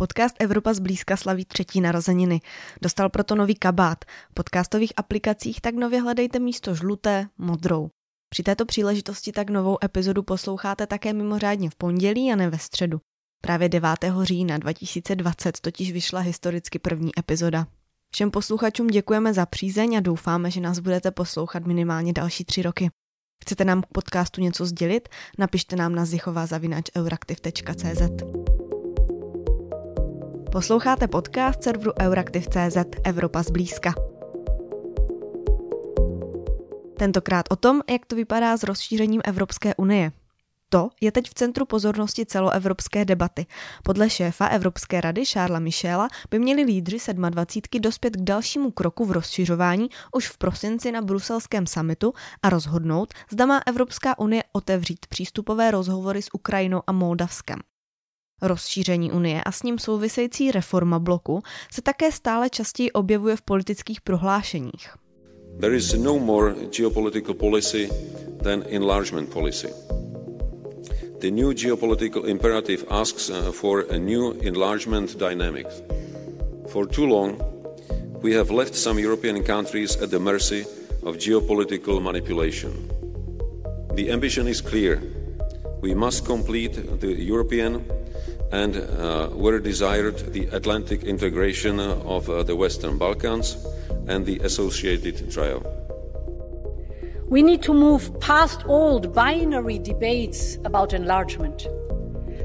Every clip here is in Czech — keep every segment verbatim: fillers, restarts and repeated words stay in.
Podcast Evropa zblízka slaví třetí narozeniny. Dostal proto nový kabát. V podcastových aplikacích tak nově hledejte místo žluté, modrou. Při této příležitosti tak novou epizodu posloucháte také mimořádně v pondělí a ne ve středu. Právě devátého října dva tisíce dvacet totiž vyšla historicky první epizoda. Všem posluchačům děkujeme za přízeň a doufáme, že nás budete poslouchat minimálně další tři roky. Chcete nám k podcastu něco sdělit? Napište nám na zichová zavináč euractiv tečka cé zet. Posloucháte podcast serveru Euractiv tečka cé zet Evropa zblízka. Tentokrát o tom, jak to vypadá s rozšířením Evropské unie. To je teď v centru pozornosti celoevropské debaty. Podle šéfa Evropské rady Charlesa Michela by měli lídři sedmadvacítky dospět k dalšímu kroku v rozšiřování už v prosinci na bruselském summitu a rozhodnout, zda má Evropská unie otevřít přístupové rozhovory s Ukrajinou a Moldavskem. Rozšíření unie a s ním související reforma bloku se také stále častěji objevuje v politických prohlášeních. There is no more geopolitical policy than enlargement policy. The new geopolitical imperative asks for a new enlargement dynamics. For too long, we have left some European countries at the mercy of geopolitical manipulation. The ambition is clear. We must complete the European and, uh, where desired, the Atlantic integration of uh, the Western Balkans and the associated trio. We need to move past old binary debates about enlargement.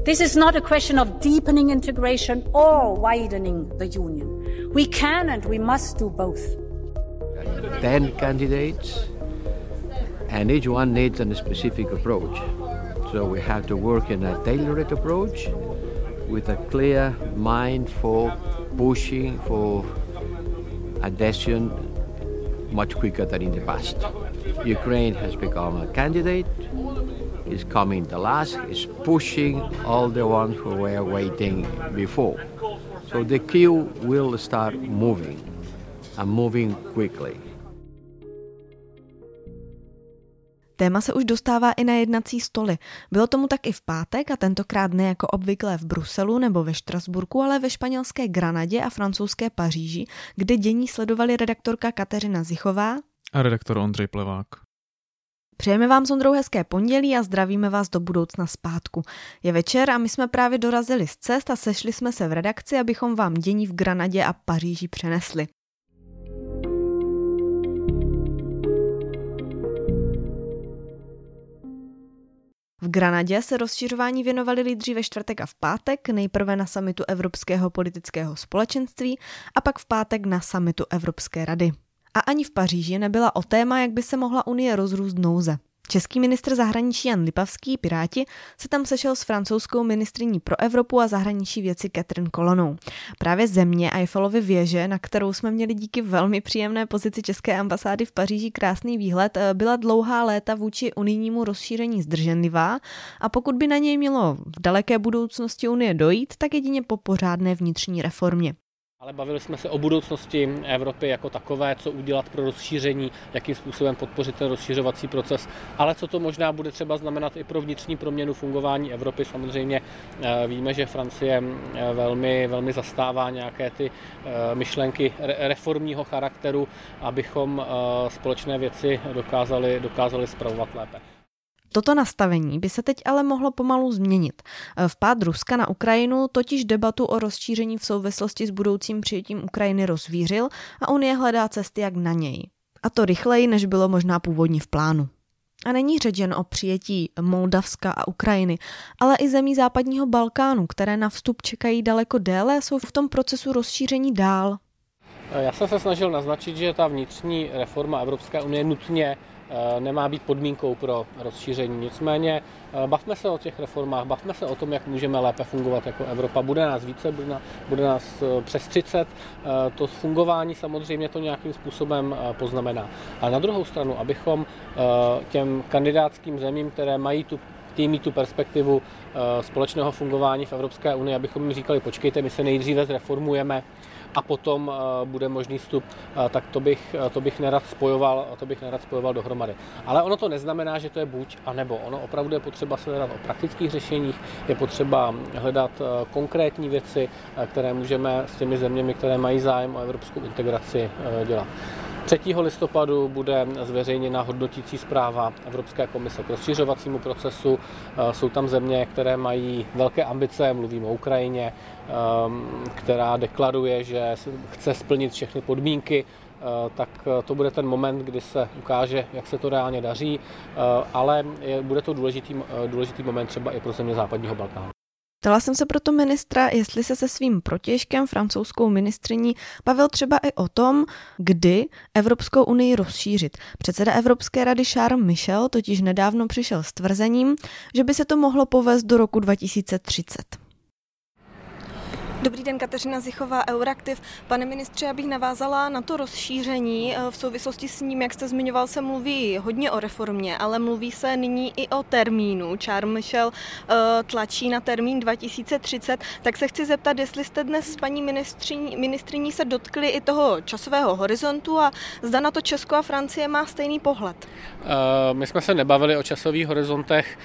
This is not a question of deepening integration or widening the union. We can and we must do both. Ten candidates, and each one needs a specific approach. So we have to work in a tailored approach with a clear mind for pushing for adhesion much quicker than in the past. Ukraine has become a candidate, is coming the last, is pushing all the ones who were waiting before. So the queue will start moving, and moving quickly. Téma se už dostává i na jednací stoly. Bylo tomu tak i v pátek a tentokrát ne jako obvykle v Bruselu nebo ve Štrasburku, ale ve španělské Granadě a francouzské Paříži, kde dění sledovali redaktorka Kateřina Zichová a redaktor Ondřej Plevák. Přejeme vám s Ondrou hezké pondělí a zdravíme vás do budoucna zpátku. Je večer a my jsme právě dorazili z cest a sešli jsme se v redakci, abychom vám dění v Granadě a Paříži přenesli. V Granadě se rozšiřování věnovali lídři ve čtvrtek a v pátek, nejprve na summitu Evropského politického společenství a pak v pátek na summitu Evropské rady. A ani v Paříži nebyla o téma, jak by se mohla Unie rozrůst nouze. Český ministr zahraničí Jan Lipavský, Piráti, se tam sešel s francouzskou ministryní pro Evropu a zahraniční věci Catherine Colonnou. Právě země Eiffelovy věže, na kterou jsme měli díky velmi příjemné pozici České ambasády v Paříži krásný výhled, byla dlouhá léta vůči unijnímu rozšíření zdrženlivá a pokud by na něj mělo v daleké budoucnosti Unie dojít, tak jedině po pořádné vnitřní reformě. Ale bavili jsme se o budoucnosti Evropy jako takové, co udělat pro rozšíření, jakým způsobem podpořit ten rozšířovací proces, ale co to možná bude třeba znamenat i pro vnitřní proměnu fungování Evropy. Samozřejmě víme, že Francie velmi, velmi zastává nějaké ty myšlenky reformního charakteru, abychom společné věci dokázali, dokázali spravovat lépe. Toto nastavení by se teď ale mohlo pomalu změnit. Vpád Ruska na Ukrajinu totiž debatu o rozšíření v souvislosti s budoucím přijetím Ukrajiny rozvířil a Unie hledá cesty jak na něj. A to rychleji, než bylo možná původně v plánu. A není řeč jen o přijetí Moldavska a Ukrajiny, ale i zemí západního Balkánu, které na vstup čekají daleko déle, jsou v tom procesu rozšíření dál. Já jsem se snažil naznačit, že ta vnitřní reforma Evropské unie nutně nemá být podmínkou pro rozšíření. Nicméně bavme se o těch reformách, bavme se o tom, jak můžeme lépe fungovat jako Evropa. Bude nás více, bude, na, bude nás přes třicet. To fungování samozřejmě to nějakým způsobem poznamená. A na druhou stranu, abychom těm kandidátským zemím, které mají tu chtějí mít tu perspektivu společného fungování v Evropské unii, abychom jim říkali, počkejte, my se nejdříve zreformujeme a potom bude možný vstup, tak to bych, to bych nerad spojoval, to bych nerad spojoval dohromady. Ale ono to neznamená, že to je buď a nebo. Ono opravdu je potřeba se hledat o praktických řešeních, je potřeba hledat konkrétní věci, které můžeme s těmi zeměmi, které mají zájem o evropskou integraci, dělat. třetího listopadu bude zveřejněna hodnotící zpráva Evropské komise k rozšiřovacímu procesu. Jsou tam země, které mají velké ambice, mluvím o Ukrajině, která deklaruje, že chce splnit všechny podmínky, tak to bude ten moment, kdy se ukáže, jak se to reálně daří, ale bude to důležitý, důležitý moment třeba i pro země západního Balkánu. Ptala jsem se proto ministra, jestli se se svým protějškem, francouzskou ministryní, bavil třeba i o tom, kdy Evropskou unii rozšířit. Předseda Evropské rady Charles Michel totiž nedávno přišel s tvrzením, že by se to mohlo povést do roku dva tisíce třicet. Dobrý den, Kateřina Zichová, Euraktiv. Pane ministře, já bych navázala na to rozšíření. V souvislosti s ním, jak jste zmiňoval, se mluví hodně o reformě, ale mluví se nyní i o termínu. Charles Michel tlačí na termín dva tisíce třicet, tak se chci zeptat, jestli jste dnes s paní ministryní se dotkli i toho časového horizontu a zda na to Česko a Francie má stejný pohled. My jsme se nebavili o časových horizontech.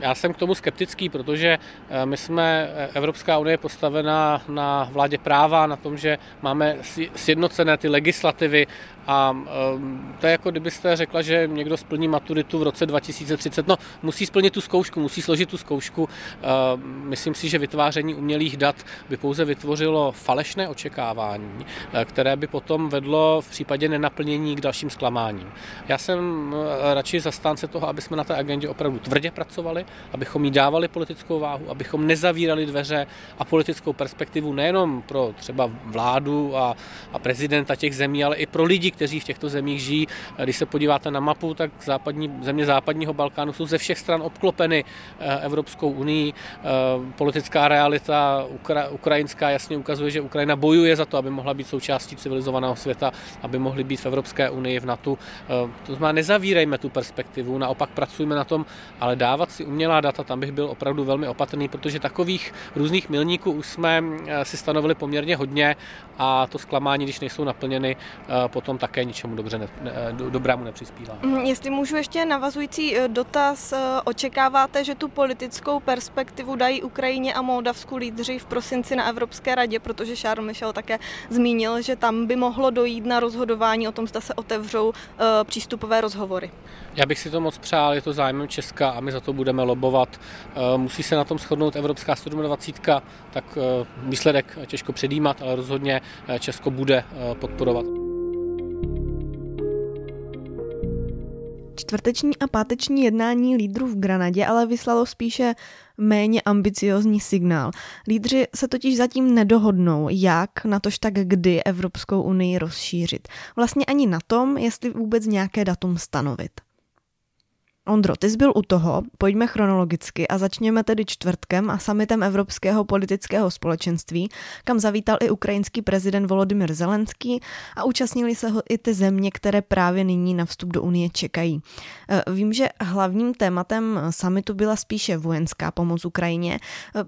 Já jsem k tomu skeptický, protože my jsme, Evropská unie postavili na, na vládě práva, na tom, že máme sjednocené ty legislativy a um, to je jako kdybyste řekla, že někdo splní maturitu v roce dva tisíce třicet. No, musí splnit tu zkoušku, musí složit tu zkoušku. Uh, myslím si, že vytváření umělých dat by pouze vytvořilo falešné očekávání, které by potom vedlo v případě nenaplnění k dalším zklamáním. Já jsem radši zastánce toho, aby jsme na té agendě opravdu tvrdě pracovali, abychom jí dávali politickou váhu, abychom nezavírali dveře a politickou perspektivu nejenom pro třeba vládu a, a prezidenta těch zemí, ale i pro lidi, kteří v těchto zemích žijí. Když se podíváte na mapu, tak západní, země západního Balkánu jsou ze všech stran obklopeny Evropskou unii. Politická realita ukra, ukrajinská jasně ukazuje, že Ukrajina bojuje za to, aby mohla být součástí civilizovaného světa, aby mohli být v Evropské unii, v NATO. To znamená, nezavírejme tu perspektivu, naopak pracujme na tom, ale dávat si umělá data, tam bych byl opravdu velmi opatrný, protože takových různých milníků už jsme si stanovili poměrně hodně a to zklamání, když nejsou naplněny, potom také ničemu dobře ne, ne, dobrému nepřispívá. Jestli můžu ještě navazující dotaz, očekáváte, že tu politickou perspektivu dají Ukrajině a Moldavsku lídři v prosinci na Evropské radě, protože Charles Michel také zmínil, že tam by mohlo dojít na rozhodování o tom, zda se otevřou přístupové rozhovory. Já bych si to moc přál, je to zájmem Česka a my za to budeme lobovat. Musí se na tom shodnout Evropská sedmadvacítka, tak výsledek těžko předjímat, ale rozhodně Česko bude podporovat. Čtvrteční a páteční jednání lídrů v Granadě ale vyslalo spíše méně ambiciózní signál. Lídři se totiž zatím nedohodnou, jak, natož tak kdy Evropskou unii rozšířit. Vlastně ani na tom, jestli vůbec nějaké datum stanovit. Ondro, ty jsi byl u toho, pojďme chronologicky a začněme tedy čtvrtkem a summitem Evropského politického společenství, kam zavítal i ukrajinský prezident Volodymyr Zelenský a účastnili se ho i ty země, které právě nyní na vstup do Unie čekají. Vím, že hlavním tématem summitu byla spíše vojenská pomoc Ukrajině,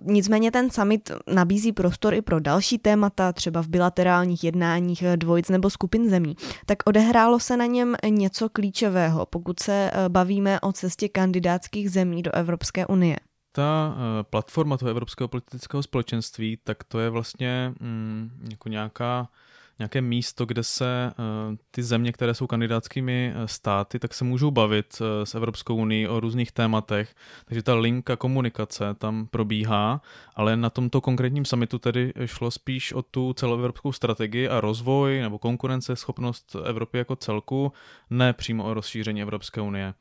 nicméně ten summit nabízí prostor i pro další témata, třeba v bilaterálních jednáních dvojic nebo skupin zemí. Tak odehrálo se na něm něco klíčového, pokud se bavíme o o cestě kandidátských zemí do Evropské unie. Ta platforma toho Evropského politického společenství, tak to je vlastně mm, jako nějaká, nějaké místo, kde se uh, ty země, které jsou kandidátskými státy, tak se můžou bavit uh, s Evropskou unií o různých tématech. Takže ta linka komunikace tam probíhá, ale na tomto konkrétním summitu tedy šlo spíš o tu celoevropskou strategii a rozvoj nebo konkurenceschopnost Evropy jako celku, ne přímo o rozšíření Evropské unie.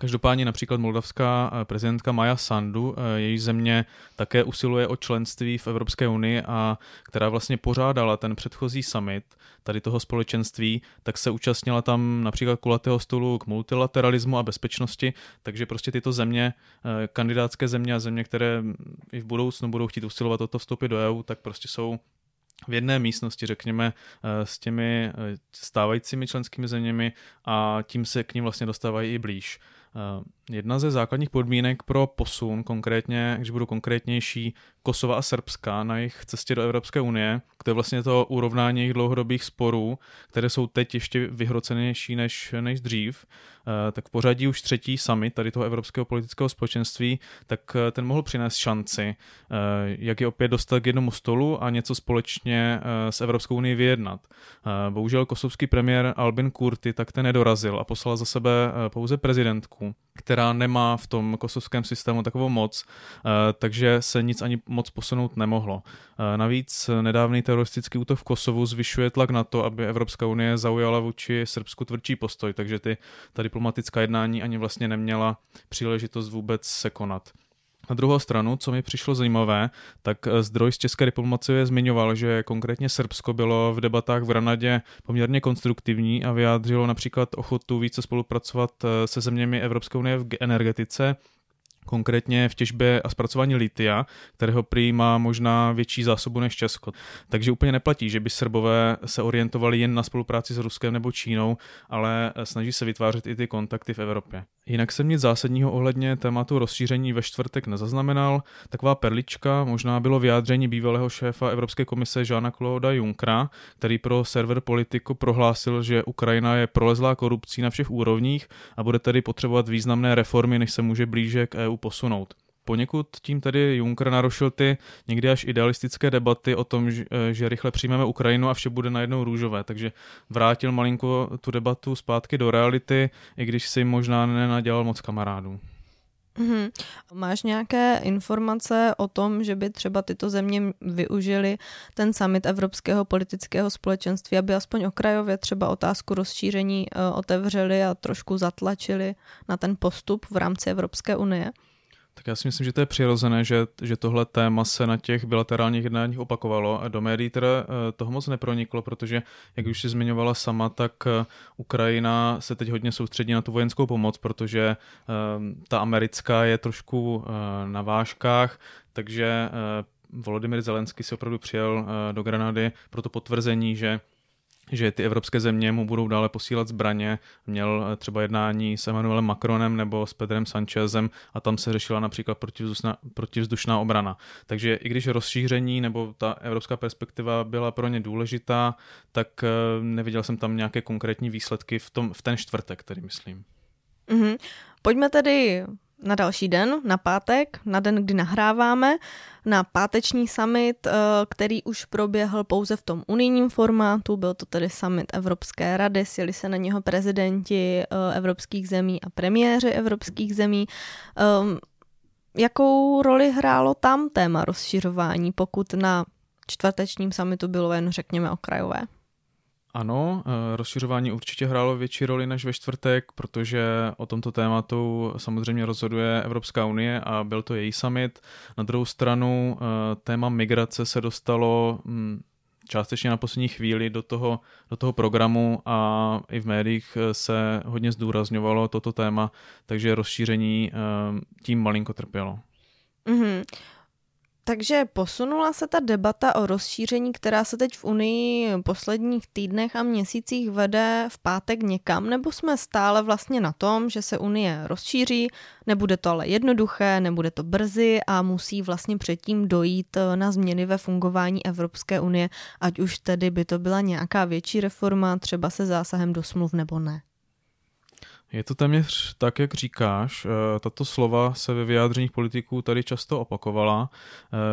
Každopádně například moldavská prezidentka Maja Sandu, její země také usiluje o členství v Evropské unii a která vlastně pořádala ten předchozí summit tady toho společenství, tak se účastnila tam například kulatého stolu k multilateralismu a bezpečnosti, takže prostě tyto země, kandidátské země a země, které i v budoucnu budou chtít usilovat o to vstoupit do E U, tak prostě jsou v jedné místnosti, řekněme, s těmi stávajícími členskými zeměmi a tím se k nim vlastně dostávají i blíž. Jedna ze základních podmínek pro posun, konkrétně, když budu konkrétnější, Kosova a Srbska na jejich cestě do Evropské unie, to je vlastně to urovnání jejich dlouhodobých sporů, které jsou teď ještě vyhrocenější než, než dřív, tak v pořadí už třetí summit tady toho Evropského politického společenství, tak ten mohl přinést šanci, jak je opět dostat k jednomu stolu a něco společně s Evropskou unii vyjednat. Bohužel kosovský premiér Albin Kurti tak ten nedorazil a poslal za sebe pouze prezidentku, která nemá v tom kosovském systému takovou moc, takže se nic ani moc posunout nemohlo. Navíc nedávný teroristický útok v Kosovu zvyšuje tlak na to, aby Evropská unie zaujala vůči Srbsku tvrdší postoj, takže ty, ta diplomatická jednání ani vlastně neměla příležitost vůbec se konat. Na druhou stranu, co mi přišlo zajímavé, tak zdroj z české diplomacie zmiňoval, že konkrétně Srbsko bylo v debatách v Granadě poměrně konstruktivní a vyjádřilo například ochotu více spolupracovat se zeměmi Evropské unie v energetice, konkrétně v těžbě a zpracování litia, kterého prý má možná větší zásobu než Česko. Takže úplně neplatí, že by Srbové se orientovali jen na spolupráci s Ruskem nebo Čínou, ale snaží se vytvářet i ty kontakty v Evropě. Jinak jsem nic zásadního ohledně tématu rozšíření ve čtvrtek nezaznamenal. Taková perlička možná bylo vyjádření bývalého šéfa Evropské komise Jeana-Clauda Junckera, který pro server Politico prohlásil, že Ukrajina je prolezlá korupcí na všech úrovních a bude tedy potřebovat významné reformy, než se může blíže k E U posunout. Poněkud tím tedy Juncker narušil ty někdy až idealistické debaty o tom, že rychle přijmeme Ukrajinu a vše bude najednou růžové, takže vrátil malinko tu debatu zpátky do reality, i když si možná nenadělal moc kamarádů. Hmm. Máš nějaké informace o tom, že by třeba tyto země využily ten summit Evropského politického společenství, aby aspoň okrajově třeba otázku rozšíření otevřeli a trošku zatlačili na ten postup v rámci Evropské unie? Tak já si myslím, že to je přirozené, že, že tohle téma se na těch bilaterálních jednáních opakovalo. Do médií teda toho moc neproniklo, protože, jak už si zmiňovala sama, tak Ukrajina se teď hodně soustředí na tu vojenskou pomoc, protože ta americká je trošku na vážkách, takže Volodymyr Zelenský si opravdu přijel do Granady pro to potvrzení, že že ty evropské země mu budou dále posílat zbraně. Měl třeba jednání s Emmanuelem Macronem nebo s Pedrem Sanchezem a tam se řešila například protivzdušná, protivzdušná obrana. Takže i když rozšíření nebo ta evropská perspektiva byla pro ně důležitá, tak neviděl jsem tam nějaké konkrétní výsledky v, tom, v ten čtvrtek, tedy myslím. Mm-hmm. Pojďme tedy na další den, na pátek, na den, kdy nahráváme, na páteční summit, který už proběhl pouze v tom unijním formátu, byl to tedy summit Evropské rady, sjeli se na něho prezidenti evropských zemí a premiéři evropských zemí. Jakou roli hrálo tam téma rozšiřování, pokud na čtvrtečním summitu bylo jen, řekněme, okrajové? Ano, rozšiřování určitě hrálo větší roli než ve čtvrtek, protože o tomto tématu samozřejmě rozhoduje Evropská unie a byl to její summit. Na druhou stranu téma migrace se dostalo částečně na poslední chvíli do toho, do toho programu a i v médiích se hodně zdůrazňovalo toto téma, takže rozšíření tím malinko trpělo. Mhm. Takže posunula se ta debata o rozšíření, která se teď v Unii posledních týdnech a měsících vede, v pátek někam, nebo jsme stále vlastně na tom, že se Unie rozšíří, nebude to ale jednoduché, nebude to brzy a musí vlastně předtím dojít na změny ve fungování Evropské unie, ať už tedy by to byla nějaká větší reforma, třeba se zásahem do smluv nebo ne? Je to téměř tak, jak říkáš. Tato slova se ve vyjádřeních politiků tady často opakovala.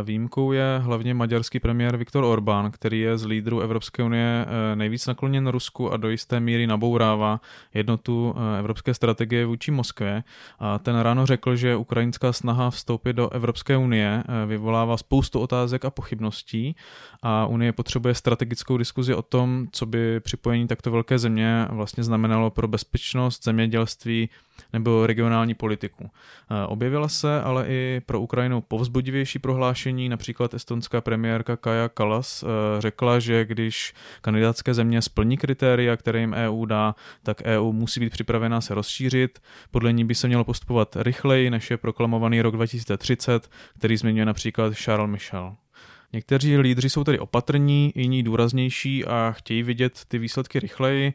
Výjimkou je hlavně maďarský premiér Viktor Orbán, který je z lídrů Evropské unie nejvíc nakloněn Rusku a do jisté míry nabourává jednotu evropské strategie vůči Moskvě. A ten ráno řekl, že ukrajinská snaha vstoupit do Evropské unie vyvolává spoustu otázek a pochybností a Unie potřebuje strategickou diskuzi o tom, co by připojení takto velké země vlastně znamenalo pro bezpečnost země dělství nebo regionální politiku. Objevila se ale i pro Ukrajinu povzbudivější prohlášení, například estonská premiérka Kaja Kallas řekla, že když kandidátské země splní kritéria, které jim E U dá, tak E U musí být připravená se rozšířit. Podle ní by se mělo postupovat rychleji, než je proklamovaný rok dva tisíce třicet, který zmiňuje například Charles Michel. Někteří lídři jsou tedy opatrní, jiní důraznější a chtějí vidět ty výsledky rychleji.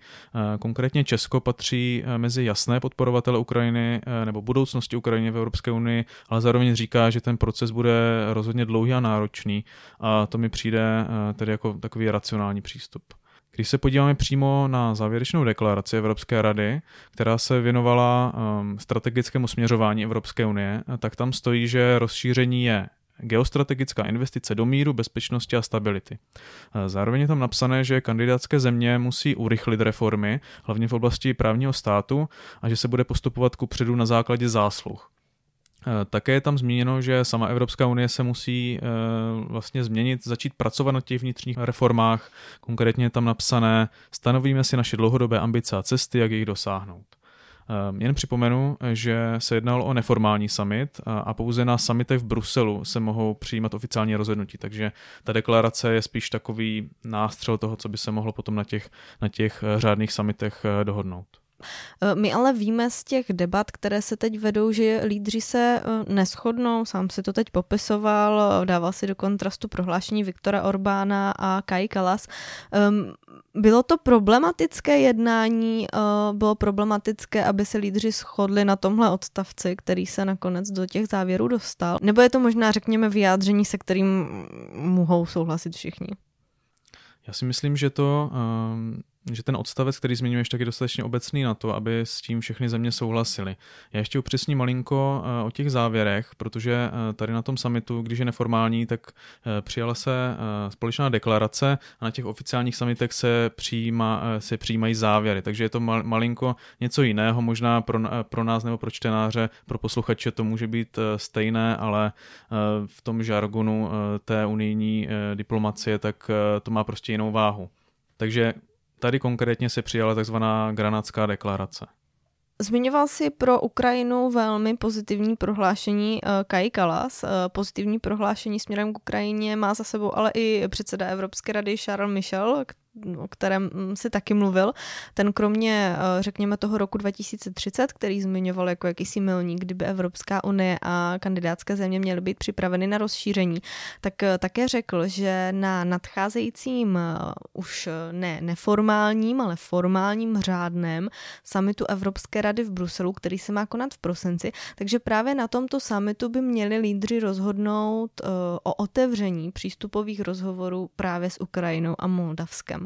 Konkrétně Česko patří mezi jasné podporovatele Ukrajiny nebo budoucnosti Ukrajiny v Evropské unii, ale zároveň říká, že ten proces bude rozhodně dlouhý a náročný a to mi přijde tedy jako takový racionální přístup. Když se podíváme přímo na závěrečnou deklaraci Evropské rady, která se věnovala strategickému směřování Evropské unie, tak tam stojí, že rozšíření je geostrategická investice do míru, bezpečnosti a stability. Zároveň je tam napsané, že kandidátské země musí urychlit reformy, hlavně v oblasti právního státu, a že se bude postupovat kupředu na základě zásluh. Také je tam zmíněno, že sama Evropská unie se musí vlastně změnit, začít pracovat na těch vnitřních reformách. Konkrétně je tam napsané, stanovíme si naše dlouhodobé ambice a cesty, jak jich dosáhnout. Jen připomenu, že se jednalo o neformální summit a pouze na summitech v Bruselu se mohou přijímat oficiální rozhodnutí, takže ta deklarace je spíš takový nástřel toho, co by se mohlo potom na těch, na těch řádných summitech dohodnout. My ale víme z těch debat, které se teď vedou, že lídři se neshodnou, sám si to teď popisoval, dával si do kontrastu prohlášení Viktora Orbána a Kaji Kallas. Bylo to problematické jednání, bylo problematické, aby se lídři shodli na tomhle odstavci, který se nakonec do těch závěrů dostal? Nebo je to možná, řekněme, vyjádření, se kterým mohou souhlasit všichni? Já si myslím, že to... Um... že ten odstavec, který zmiňuješ, ještě taky dostatečně obecný na to, aby s tím všechny země souhlasily. Já ještě upřesním malinko o těch závěrech, protože tady na tom summitu, když je neformální, tak přijala se společná deklarace a na těch oficiálních summitech se, přijíma, se přijímají závěry, takže je to malinko něco jiného, možná pro, pro nás nebo pro čtenáře, pro posluchače to může být stejné, ale v tom žargonu té unijní diplomacie, tak to má prostě jinou váhu. Takže tady konkrétně se přijala takzvaná granátská deklarace. Zmiňoval si pro Ukrajinu velmi pozitivní prohlášení Kaji Kallas. Pozitivní prohlášení směrem k Ukrajině má za sebou ale i předseda Evropské rady Charles Michel, o kterém si taky mluvil. Ten kromě, řekněme, toho roku dva tisíce třicet, který zmiňoval jako jakýsi milník, kdyby Evropská unie a kandidátské země měly být připraveny na rozšíření, tak také řekl, že na nadcházejícím už ne neformálním, ale formálním řádném summitu Evropské rady v Bruselu, který se má konat v prosinci, takže právě na tomto summitu by měli lídři rozhodnout o otevření přístupových rozhovorů právě s Ukrajinou a Moldavskem.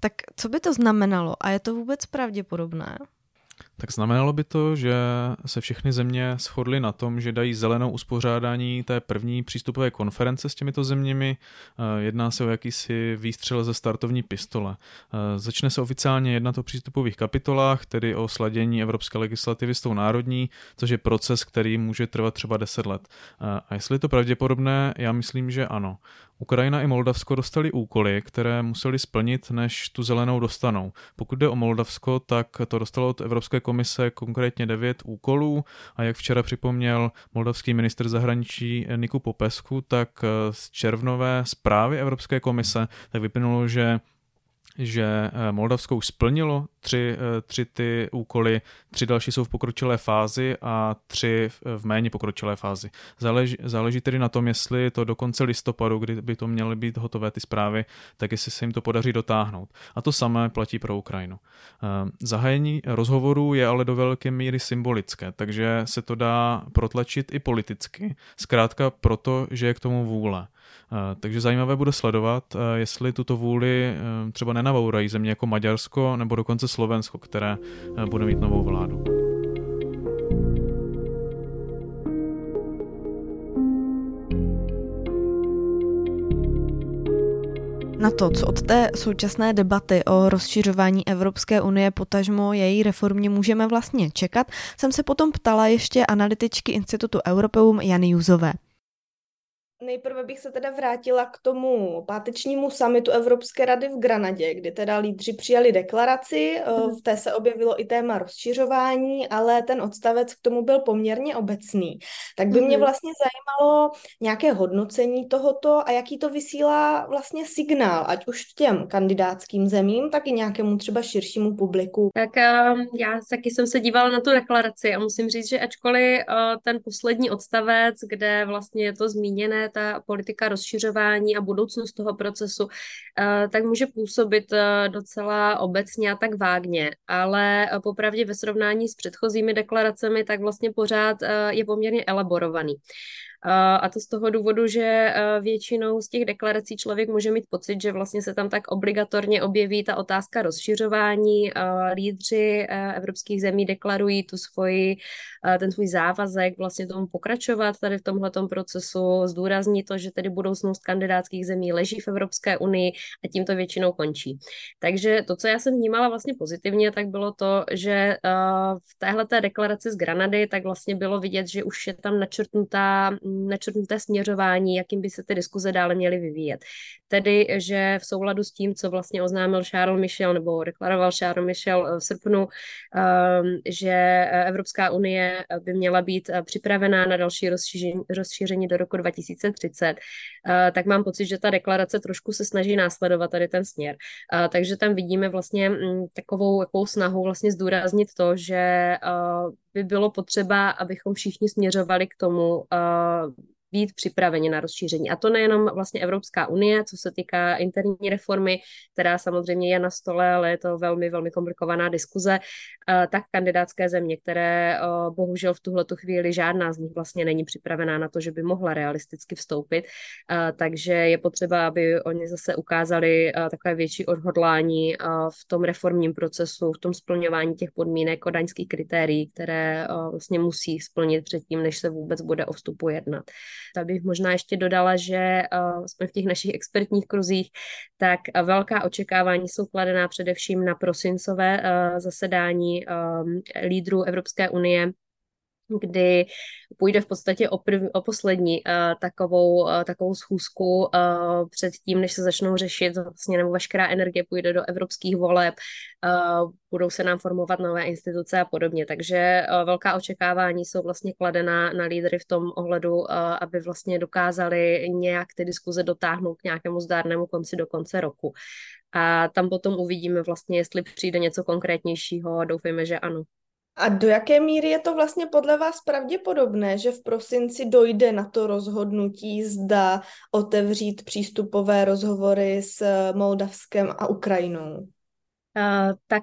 Tak co by to znamenalo a je to vůbec pravděpodobné? Tak znamenalo by to, že se všechny země shodly na tom, že dají zelenou uspořádání té první přístupové konference s těmito zeměmi. Jedná se o jakýsi výstřel ze startovní pistole. Začne se oficiálně jednat o přístupových kapitolách, tedy o sladění evropské legislativy s tou národní, což je proces, který může trvat třeba deset let. A jestli je to pravděpodobné, já myslím, že ano. Ukrajina i Moldavsko dostali úkoly, které museli splnit, než tu zelenou dostanou. Pokud jde o Moldavsko, tak to dostalo od Evropské komise konkrétně devět úkolů a jak včera připomněl moldavský ministr zahraničí Niku Popescu, tak z červnové zprávy Evropské komise tak vyplynulo, že že Moldavsko už splnilo tři, tři ty úkoly, tři další jsou v pokročilé fázi a tři v méně pokročilé fázi. Záleží, záleží tedy na tom, jestli to do konce listopadu, kdy by to měly být hotové ty zprávy, tak jestli se jim to podaří dotáhnout. A to samé platí pro Ukrajinu. Zahájení rozhovorů je ale do velké míry symbolické, takže se to dá protlačit i politicky, zkrátka proto, že je k tomu vůle. Takže zajímavé bude sledovat, jestli tuto vůli třeba nenavourají země jako Maďarsko nebo dokonce Slovensko, které bude mít novou vládu. Na to, co od té současné debaty o rozšiřování Evropské unie potažmo její reformě můžeme vlastně čekat, jsem se potom ptala ještě analytičky Institutu Europeum Jany Juzové. Nejprve bych se teda vrátila k tomu pátečnímu summitu Evropské rady v Granadě, kdy teda lídři přijali deklaraci, v té se objevilo i téma rozšiřování, ale ten odstavec k tomu byl poměrně obecný. Tak by mě vlastně zajímalo nějaké hodnocení tohoto a jaký to vysílá vlastně signál, ať už těm kandidátským zemím, tak i nějakému třeba širšímu publiku. Tak já taky jsem se dívala na tu deklaraci a musím říct, že ačkoliv ten poslední odstavec, kde vlastně je to zmíněné, ta politika rozšiřování a budoucnost toho procesu, tak může působit docela obecně a tak vágně, ale popravdě ve srovnání s předchozími deklaracemi, tak vlastně pořád je poměrně elaborovaný. A to z toho důvodu, že většinou z těch deklarací člověk může mít pocit, že vlastně se tam tak obligatorně objeví ta otázka rozšiřování. Lídři evropských zemí deklarují tu svoji, ten svůj závazek vlastně tomu pokračovat tady v tomhletom procesu, zdůrazní to, že tedy budoucnost kandidátských zemí leží v Evropské unii a tím to většinou končí. Takže to, co já jsem vnímala vlastně pozitivně, tak bylo to, že v téhleté deklaraci z Granady tak vlastně bylo vidět, že už je tam načrtnutá načrtnuté směřování, jakým by se ty diskuze dále měly vyvíjet. Tedy, že v souladu s tím, co vlastně oznámil Charles Michel, nebo deklaroval Charles Michel v srpnu, že Evropská unie by měla být připravená na další rozšíření, rozšíření do roku dva tisíce třicet, tak mám pocit, že ta deklarace trošku se snaží následovat tady ten směr. Takže tam vidíme vlastně takovou jakou snahu vlastně zdůraznit to, že by bylo potřeba, abychom všichni směřovali k tomu, uh, být připraveni na rozšíření. A to nejenom vlastně Evropská unie, co se týká interní reformy, která samozřejmě je na stole, ale je to velmi, velmi komplikovaná diskuze, uh, tak kandidátské země, které uh, bohužel v tuhletu chvíli žádná z nich vlastně není připravená na to, že by mohla realisticky vstoupit. Uh, takže je potřeba, aby oni zase ukázali uh, takové větší odhodlání uh, v tom reformním procesu, v tom splňování těch podmínek, kodaňských kritérií, které uh, vlastně musí splnit předtím, než se vůbec bude o vstupu jednat. Tak bych možná ještě dodala, že jsme v těch našich expertních kruzích, tak velká očekávání jsou kladená především na prosincové zasedání lídrů Evropské unie, kdy půjde v podstatě o, prv, o poslední uh, takovou, uh, takovou schůzku uh, před tím, než se začnou řešit vlastně, nebo veškerá energie půjde do evropských voleb, uh, budou se nám formovat nové instituce a podobně. Takže uh, velká očekávání jsou vlastně kladená na lídry v tom ohledu, uh, aby vlastně dokázali nějak ty diskuze dotáhnout k nějakému zdárnému konci do konce roku. A tam potom uvidíme vlastně, jestli přijde něco konkrétnějšího, doufejme, že ano. A do jaké míry je to vlastně podle vás pravděpodobné, že v prosinci dojde na to rozhodnutí, zda otevřít přístupové rozhovory s Moldavskem a Ukrajinou? Tak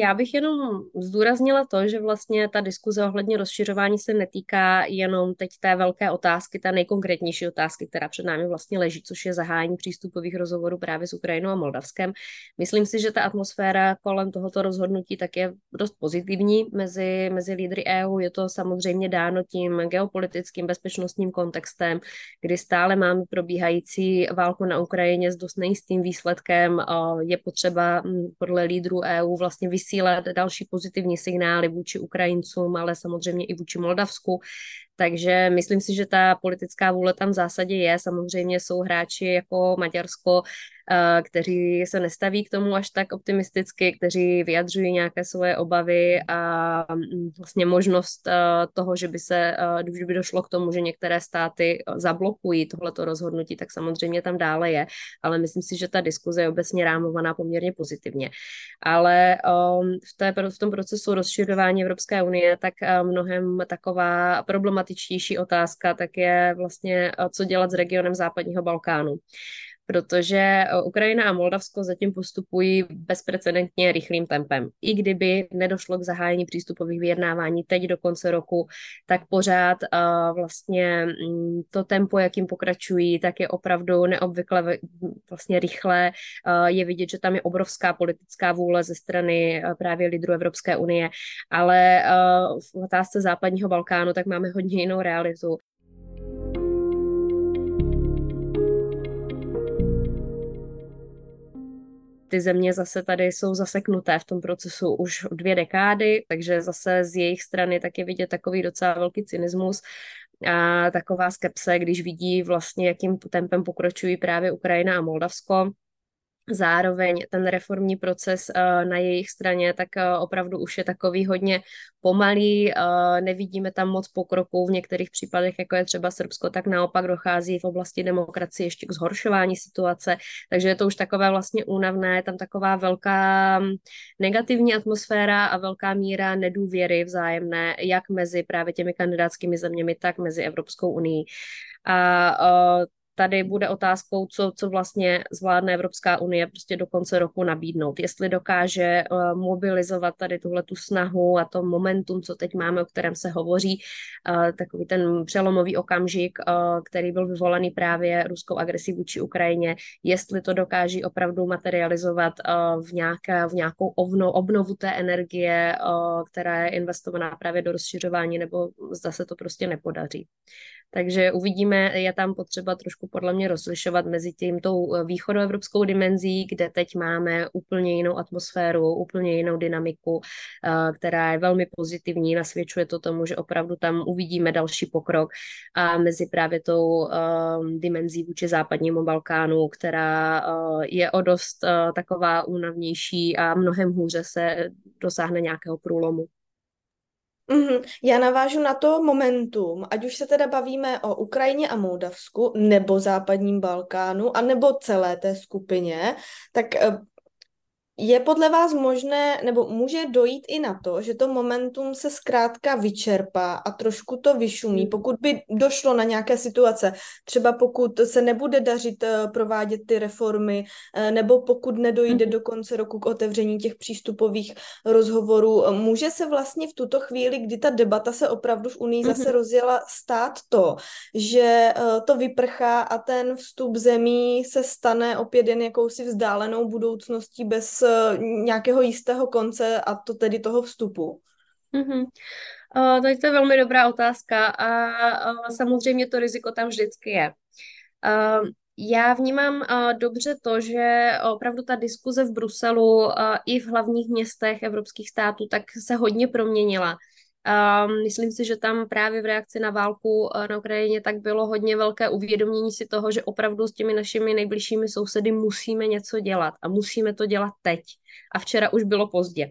já bych jenom zdůraznila to, že vlastně ta diskuze ohledně rozšiřování se netýká jenom teď té velké otázky, té nejkonkrétnější otázky, která před námi vlastně leží, což je zahájení přístupových rozhovorů právě s Ukrajinou a Moldavskem. Myslím si, že ta atmosféra kolem tohoto rozhodnutí tak je dost pozitivní mezi, mezi lídry E U. Je to samozřejmě dáno tím geopolitickým bezpečnostním kontextem, kdy stále máme probíhající válku na Ukrajině s dost nejistým výsledkem. Je potřeba podle lídrů E U vlastně vysílat další pozitivní signály vůči Ukrajincům, ale samozřejmě i vůči Moldavsku. Takže myslím si, že ta politická vůle tam v zásadě je. Samozřejmě jsou hráči jako Maďarsko, kteří se nestaví k tomu až tak optimisticky, kteří vyjadřují nějaké svoje obavy a vlastně možnost toho, že by se, když by došlo k tomu, že některé státy zablokují tohleto rozhodnutí, tak samozřejmě tam dále je, ale myslím si, že ta diskuze je obecně rámovaná poměrně pozitivně. Ale v, té, v tom procesu rozšiřování Evropské unie tak mnohem taková problematičtější otázka, tak je vlastně, co dělat s regionem západního Balkánu. Protože Ukrajina a Moldavsko zatím postupují bezprecedentně rychlým tempem. I kdyby nedošlo k zahájení přístupových vyjednávání teď do konce roku, tak pořád uh, vlastně to tempo, jakým pokračují, tak je opravdu neobvykle vlastně rychlé. Uh, je vidět, že tam je obrovská politická vůle ze strany uh, právě lídrů Evropské unie, ale uh, v otázce západního Balkánu tak máme hodně jinou realitu. Ty země zase tady jsou zaseknuté v tom procesu už dvě dekády, takže zase z jejich strany tak je vidět takový docela velký cynismus a taková skepse, když vidí vlastně, jakým tempem pokročují právě Ukrajina a Moldavsko. Zároveň ten reformní proces na jejich straně tak opravdu už je takový hodně pomalý, nevidíme tam moc pokroku v některých případech, jako je třeba Srbsko, tak naopak dochází v oblasti demokracie ještě k zhoršování situace, takže je to už takové vlastně únavné, je tam taková velká negativní atmosféra a velká míra nedůvěry vzájemné, jak mezi právě těmi kandidátskými zeměmi, tak mezi Evropskou unií. a uh, tady bude otázkou, co, co vlastně zvládne Evropská unie prostě do konce roku nabídnout. Jestli dokáže uh, mobilizovat tady tuhle tu snahu a to momentum, co teď máme, o kterém se hovoří, uh, takový ten přelomový okamžik, uh, který byl vyvolený právě ruskou agresí vůči Ukrajině, jestli to dokáží opravdu materializovat uh, v, nějaké, v nějakou ovno, obnovu té energie, uh, která je investovaná právě do rozšiřování, nebo zda se to prostě nepodaří. Takže uvidíme, je tam potřeba trošku podle mě rozlišovat mezi tím tou východoevropskou dimenzí, kde teď máme úplně jinou atmosféru, úplně jinou dynamiku, která je velmi pozitivní, nasvědčuje to tomu, že opravdu tam uvidíme další pokrok, a mezi právě tou dimenzí vůči západnímu Balkánu, která je o dost taková únavnější a mnohem hůře se dosáhne nějakého průlomu. Já navážu na to momentum, ať už se teda bavíme o Ukrajině a Moldavsku, nebo západním Balkánu, anebo celé té skupině, tak je podle vás možné, nebo může dojít i na to, že to momentum se zkrátka vyčerpá a trošku to vyšumí, pokud by došlo na nějaké situace, třeba pokud se nebude dařit provádět ty reformy, nebo pokud nedojde do konce roku k otevření těch přístupových rozhovorů, může se vlastně v tuto chvíli, kdy ta debata se opravdu v Unii zase rozjela, stát to, že to vyprchá a ten vstup zemí se stane opět jen jakousi vzdálenou budoucností bez nějakého jistého konce, a to tedy toho vstupu? Mm-hmm. Uh, to je velmi dobrá otázka a uh, samozřejmě to riziko tam vždycky je. Uh, Já vnímám uh, dobře to, že opravdu ta diskuze v Bruselu uh, i v hlavních městech evropských států tak se hodně proměnila. Um, myslím si, že tam právě v reakci na válku na Ukrajině tak bylo hodně velké uvědomění si toho, že opravdu s těmi našimi nejbližšími sousedy musíme něco dělat a musíme to dělat teď. A včera už bylo pozdě.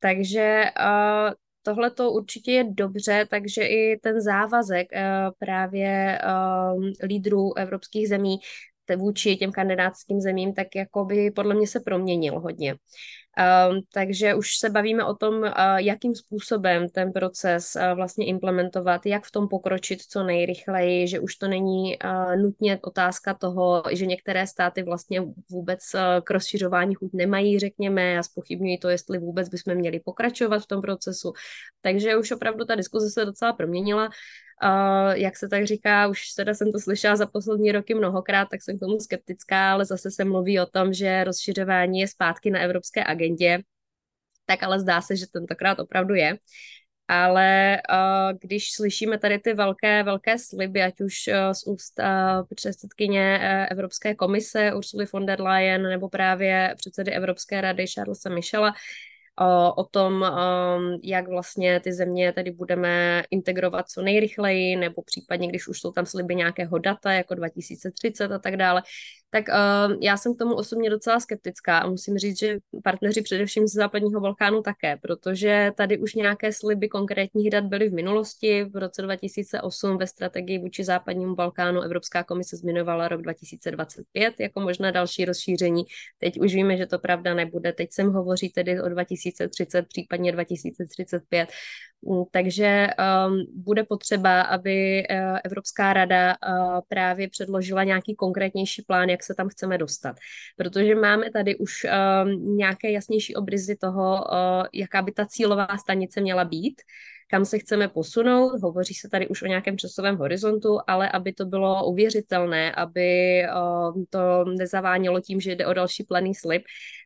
Takže uh, tohle to určitě je dobře, takže i ten závazek uh, právě uh, lídrů evropských zemí vůči těm kandidátským zemím, tak jako by podle mě se proměnil hodně. Um, takže už se bavíme o tom, uh, jakým způsobem ten proces uh, vlastně implementovat, jak v tom pokročit co nejrychleji, že už to není uh, nutně otázka toho, že některé státy vlastně vůbec uh, k rozšiřování chuť nemají, řekněme, a zpochybňují to, jestli vůbec bychom měli pokračovat v tom procesu. Takže už opravdu ta diskuze se docela proměnila. Uh, jak se tak říká, už teda jsem to slyšela za poslední roky mnohokrát, tak jsem k tomu skeptická, ale zase se mluví o tom, že rozšiřování je zpátky na evropské agendě, tak ale zdá se, že tentokrát opravdu je. Ale uh, když slyšíme tady ty velké, velké sliby, ať už uh, z úst uh, předsedkyně uh, Evropské komise Ursuly von der Leyen nebo právě předsedy Evropské rady Charlesa Michela, o tom, jak vlastně ty země tady budeme integrovat co nejrychleji, nebo případně, když už jsou tam sliby nějakého data, jako dva tisíce třicet a tak dále, tak já jsem k tomu osobně docela skeptická a musím říct, že partneři především z západního Balkánu také, protože tady už nějaké sliby konkrétních dat byly v minulosti. V roce dva tisíce osm ve strategii vůči západnímu Balkánu Evropská komise zmiňovala rok dva tisíce dvacet pět jako možná další rozšíření. Teď už víme, že to pravda nebude. Teď sem hovoří tedy o dva tisíce třicet, případně dva tisíce třicet pět. Takže um, bude potřeba, aby uh, Evropská rada uh, právě předložila nějaký konkrétnější plán, jak se tam chceme dostat. Protože máme tady už um, nějaké jasnější obryzy toho, uh, jaká by ta cílová stanice měla být, kam se chceme posunout. Hovoří se tady už o nějakém časovém horizontu, ale aby to bylo uvěřitelné, aby uh, to nezavánilo tím, že jde o další planý slib,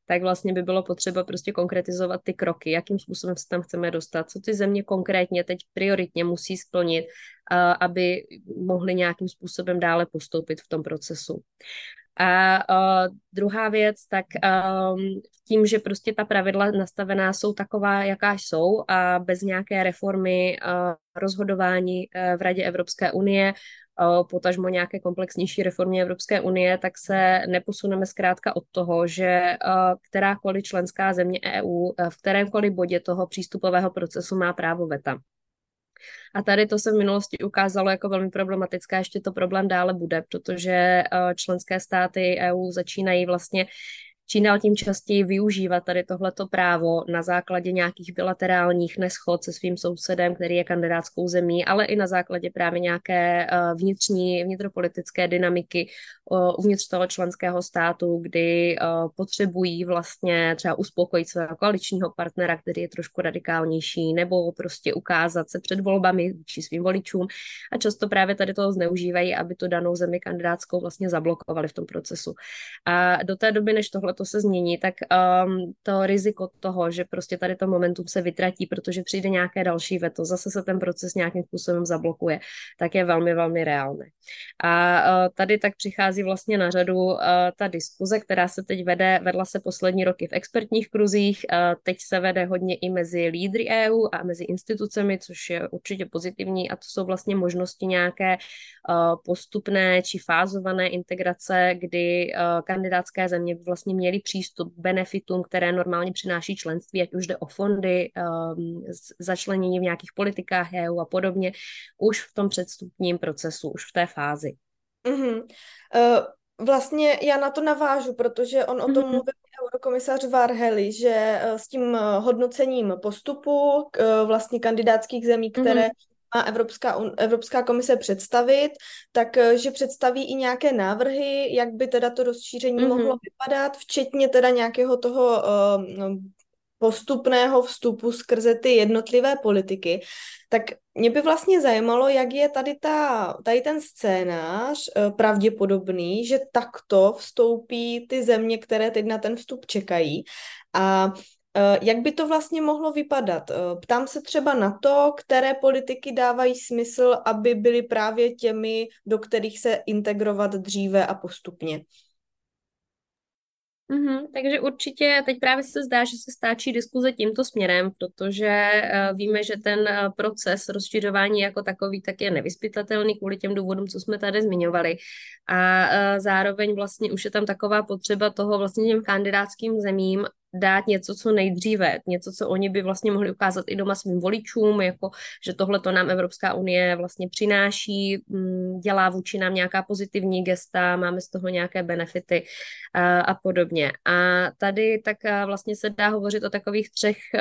tak vlastně by bylo potřeba prostě konkretizovat ty kroky, jakým způsobem se tam chceme dostat, co ty země konkrétně teď prioritně musí splnit, uh, aby mohly nějakým způsobem dále postoupit v tom procesu. A uh, druhá věc, tak um, tím, že prostě ta pravidla nastavená jsou taková, jaká jsou, a bez nějaké reformy uh, rozhodování uh, v Radě Evropské unie, uh, potažmo nějaké komplexnější reformě Evropské unie, tak se neposuneme zkrátka od toho, že uh, kterákoliv členská země E U uh, v kterémkoliv bodě toho přístupového procesu má právo veta. A tady to se v minulosti ukázalo jako velmi problematické, ještě to problém dále bude, protože členské státy E U začínají vlastně čím dál tím častěji využívat tady tohleto právo na základě nějakých bilaterálních neshod se svým sousedem, který je kandidátskou zemí, ale i na základě právě nějaké vnitřní, vnitropolitické dynamiky uvnitř toho členského státu, kdy potřebují vlastně třeba uspokojit svého koaličního partnera, který je trošku radikálnější, nebo prostě ukázat se před volbami či svým voličům. A často právě tady toho zneužívají, aby tu danou zemi kandidátskou vlastně zablokovali v tom procesu. A do té doby, než tohle to se změní, tak um, to riziko toho, že prostě tady to momentum se vytratí, protože přijde nějaké další veto, zase se ten proces nějakým způsobem zablokuje, tak je velmi, velmi reálné. A uh, tady tak přichází vlastně na řadu uh, ta diskuze, která se teď vede, vedla se poslední roky v expertních kruzích, uh, teď se vede hodně i mezi lídry E U a mezi institucemi, což je určitě pozitivní, a to jsou vlastně možnosti nějaké uh, postupné či fázované integrace, kdy uh, kandidátské země by vlastně měly přístup k benefitům, které normálně přináší členství, ať už jde o fondy, um, začlenění v nějakých politikách E U a podobně, už v tom předstupním procesu, už v té fázi. Mm-hmm. Uh, vlastně já na to navážu, protože on mm-hmm. o tom mluvil eurokomisař Várhelyi, že s tím hodnocením postupu k vlastně kandidátských zemí, které mm-hmm. má Evropská, Evropská komise představit, takže představí i nějaké návrhy, jak by teda to rozšíření mm-hmm. mohlo vypadat, včetně teda nějakého toho uh, postupného vstupu skrze ty jednotlivé politiky. Tak mě by vlastně zajímalo, jak je tady, ta, tady ten scénář pravděpodobný, že takto vstoupí ty země, které teď na ten vstup čekají. A jak by to vlastně mohlo vypadat? Ptám se třeba na to, které politiky dávají smysl, aby byly právě těmi, do kterých se integrovat dříve a postupně. Mm-hmm, takže určitě teď právě se zdá, že se stáčí diskuze tímto směrem, protože uh, víme, že ten uh, proces rozšiřování jako takový tak je nevyzpytlatelný kvůli těm důvodům, co jsme tady zmiňovali. A uh, zároveň vlastně už je tam taková potřeba toho vlastně těm kandidátským zemím dát něco, co nejdříve, něco, co oni by vlastně mohli ukázat i doma svým voličům, jako že tohle to nám Evropská unie vlastně přináší, dělá vůči nám nějaká pozitivní gesta, máme z toho nějaké benefity a, a podobně. A tady tak vlastně se dá hovořit o takových třech uh,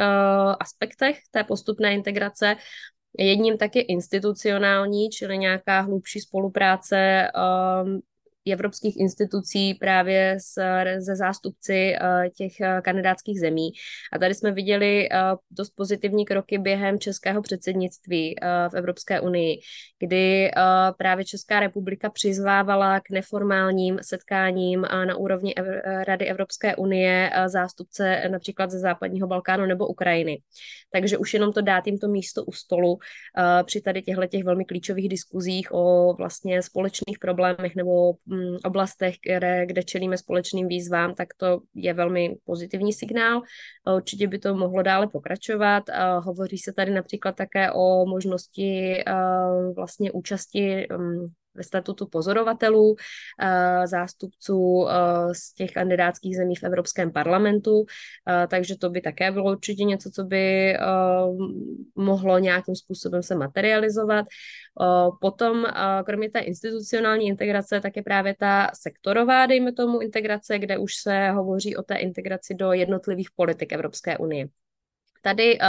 aspektech té postupné integrace. Jedním tak je institucionální, čili nějaká hlubší spolupráce um, evropských institucí právě se zástupci těch kandidátských zemí. A tady jsme viděli dost pozitivní kroky během českého předsednictví v Evropské unii, kdy právě Česká republika přizvávala k neformálním setkáním na úrovni Rady Evropské unie zástupce například ze západního Balkánu nebo Ukrajiny. Takže už jenom to dát jim to místo u stolu při tady těchto velmi klíčových diskuzích o vlastně společných problémech nebo oblastech, kde, kde čelíme společným výzvám, tak to je velmi pozitivní signál. Určitě by to mohlo dále pokračovat. Hovoří se tady například také o možnosti vlastně účasti ve statutu pozorovatelů, zástupců z těch kandidátských zemí v Evropském parlamentu, takže to by také bylo určitě něco, co by mohlo nějakým způsobem se materializovat. Potom, kromě té institucionální integrace, tak je právě ta sektorová, dejme tomu, integrace, kde už se hovoří o té integraci do jednotlivých politik Evropské unie. Tady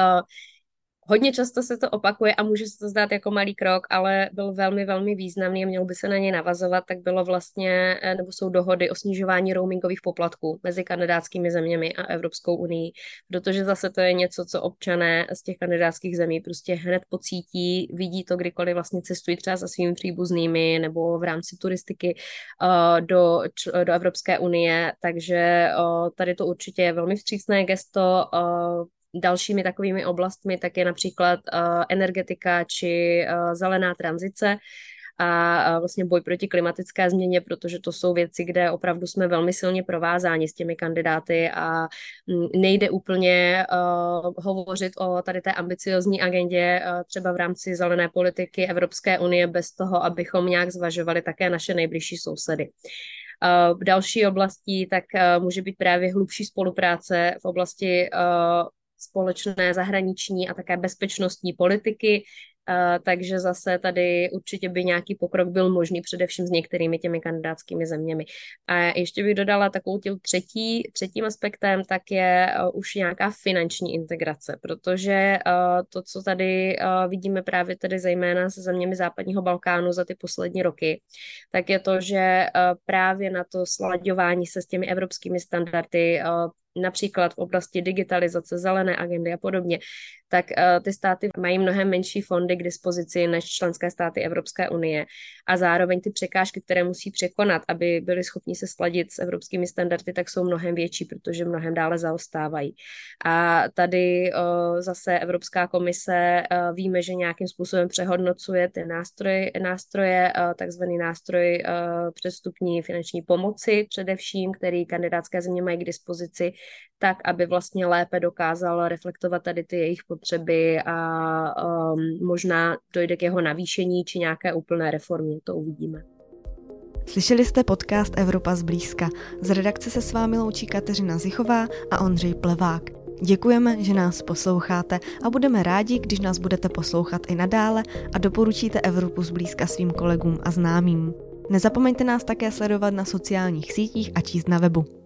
hodně často se to opakuje a může se to zdát jako malý krok, ale byl velmi, velmi významný a měl by se na něj navazovat, tak bylo vlastně, nebo jsou dohody o snižování roamingových poplatků mezi kandidátskými zeměmi a Evropskou unii, protože zase to je něco, co občané z těch kandidátských zemí prostě hned pocítí, vidí to, kdykoliv vlastně cestují třeba za svými příbuznými nebo v rámci turistiky do, do Evropské unie, takže tady to určitě je velmi vstřícné gesto. Dalšími takovými oblastmi tak je například uh, energetika či uh, zelená tranzice a uh, vlastně boj proti klimatické změně, protože to jsou věci, kde opravdu jsme velmi silně provázáni s těmi kandidáty a nejde úplně uh, hovořit o tady té ambiciozní agendě uh, třeba v rámci zelené politiky Evropské unie bez toho, abychom nějak zvažovali také naše nejbližší sousedy. Uh, další oblastí tak uh, může být právě hlubší spolupráce v oblasti uh, společné zahraniční a také bezpečnostní politiky, takže zase tady určitě by nějaký pokrok byl možný především s některými těmi kandidátskými zeměmi. A ještě bych dodala takovou tím třetí, třetím aspektem, tak je už nějaká finanční integrace, protože to, co tady vidíme právě tady zejména se zeměmi západního Balkánu za ty poslední roky, tak je to, že právě na to slaďování se s těmi evropskými standardy, například v oblasti digitalizace, zelené agendy a podobně, tak uh, ty státy mají mnohem menší fondy k dispozici než členské státy Evropské unie a zároveň ty překážky, které musí překonat, aby byli schopni se sladit s evropskými standardy, tak jsou mnohem větší, protože mnohem dále zaostávají. A tady uh, zase Evropská komise uh, víme, že nějakým způsobem přehodnocuje ty nástroje, nástroje uh, takzvaný nástroj uh, předstupní finanční pomoci především, který kandidátské země mají k dispozici, tak, aby vlastně lépe dokázal reflektovat tady ty jejich potřeby a um, možná dojde k jeho navýšení či nějaké úplné reformě, to uvidíme. Slyšeli jste podcast Evropa zblízka. Z redakce se s vámi loučí Kateřina Zichová a Ondřej Plevák. Děkujeme, že nás posloucháte a budeme rádi, když nás budete poslouchat i nadále a doporučíte Evropu zblízka svým kolegům a známým. Nezapomeňte nás také sledovat na sociálních sítích a číst na webu.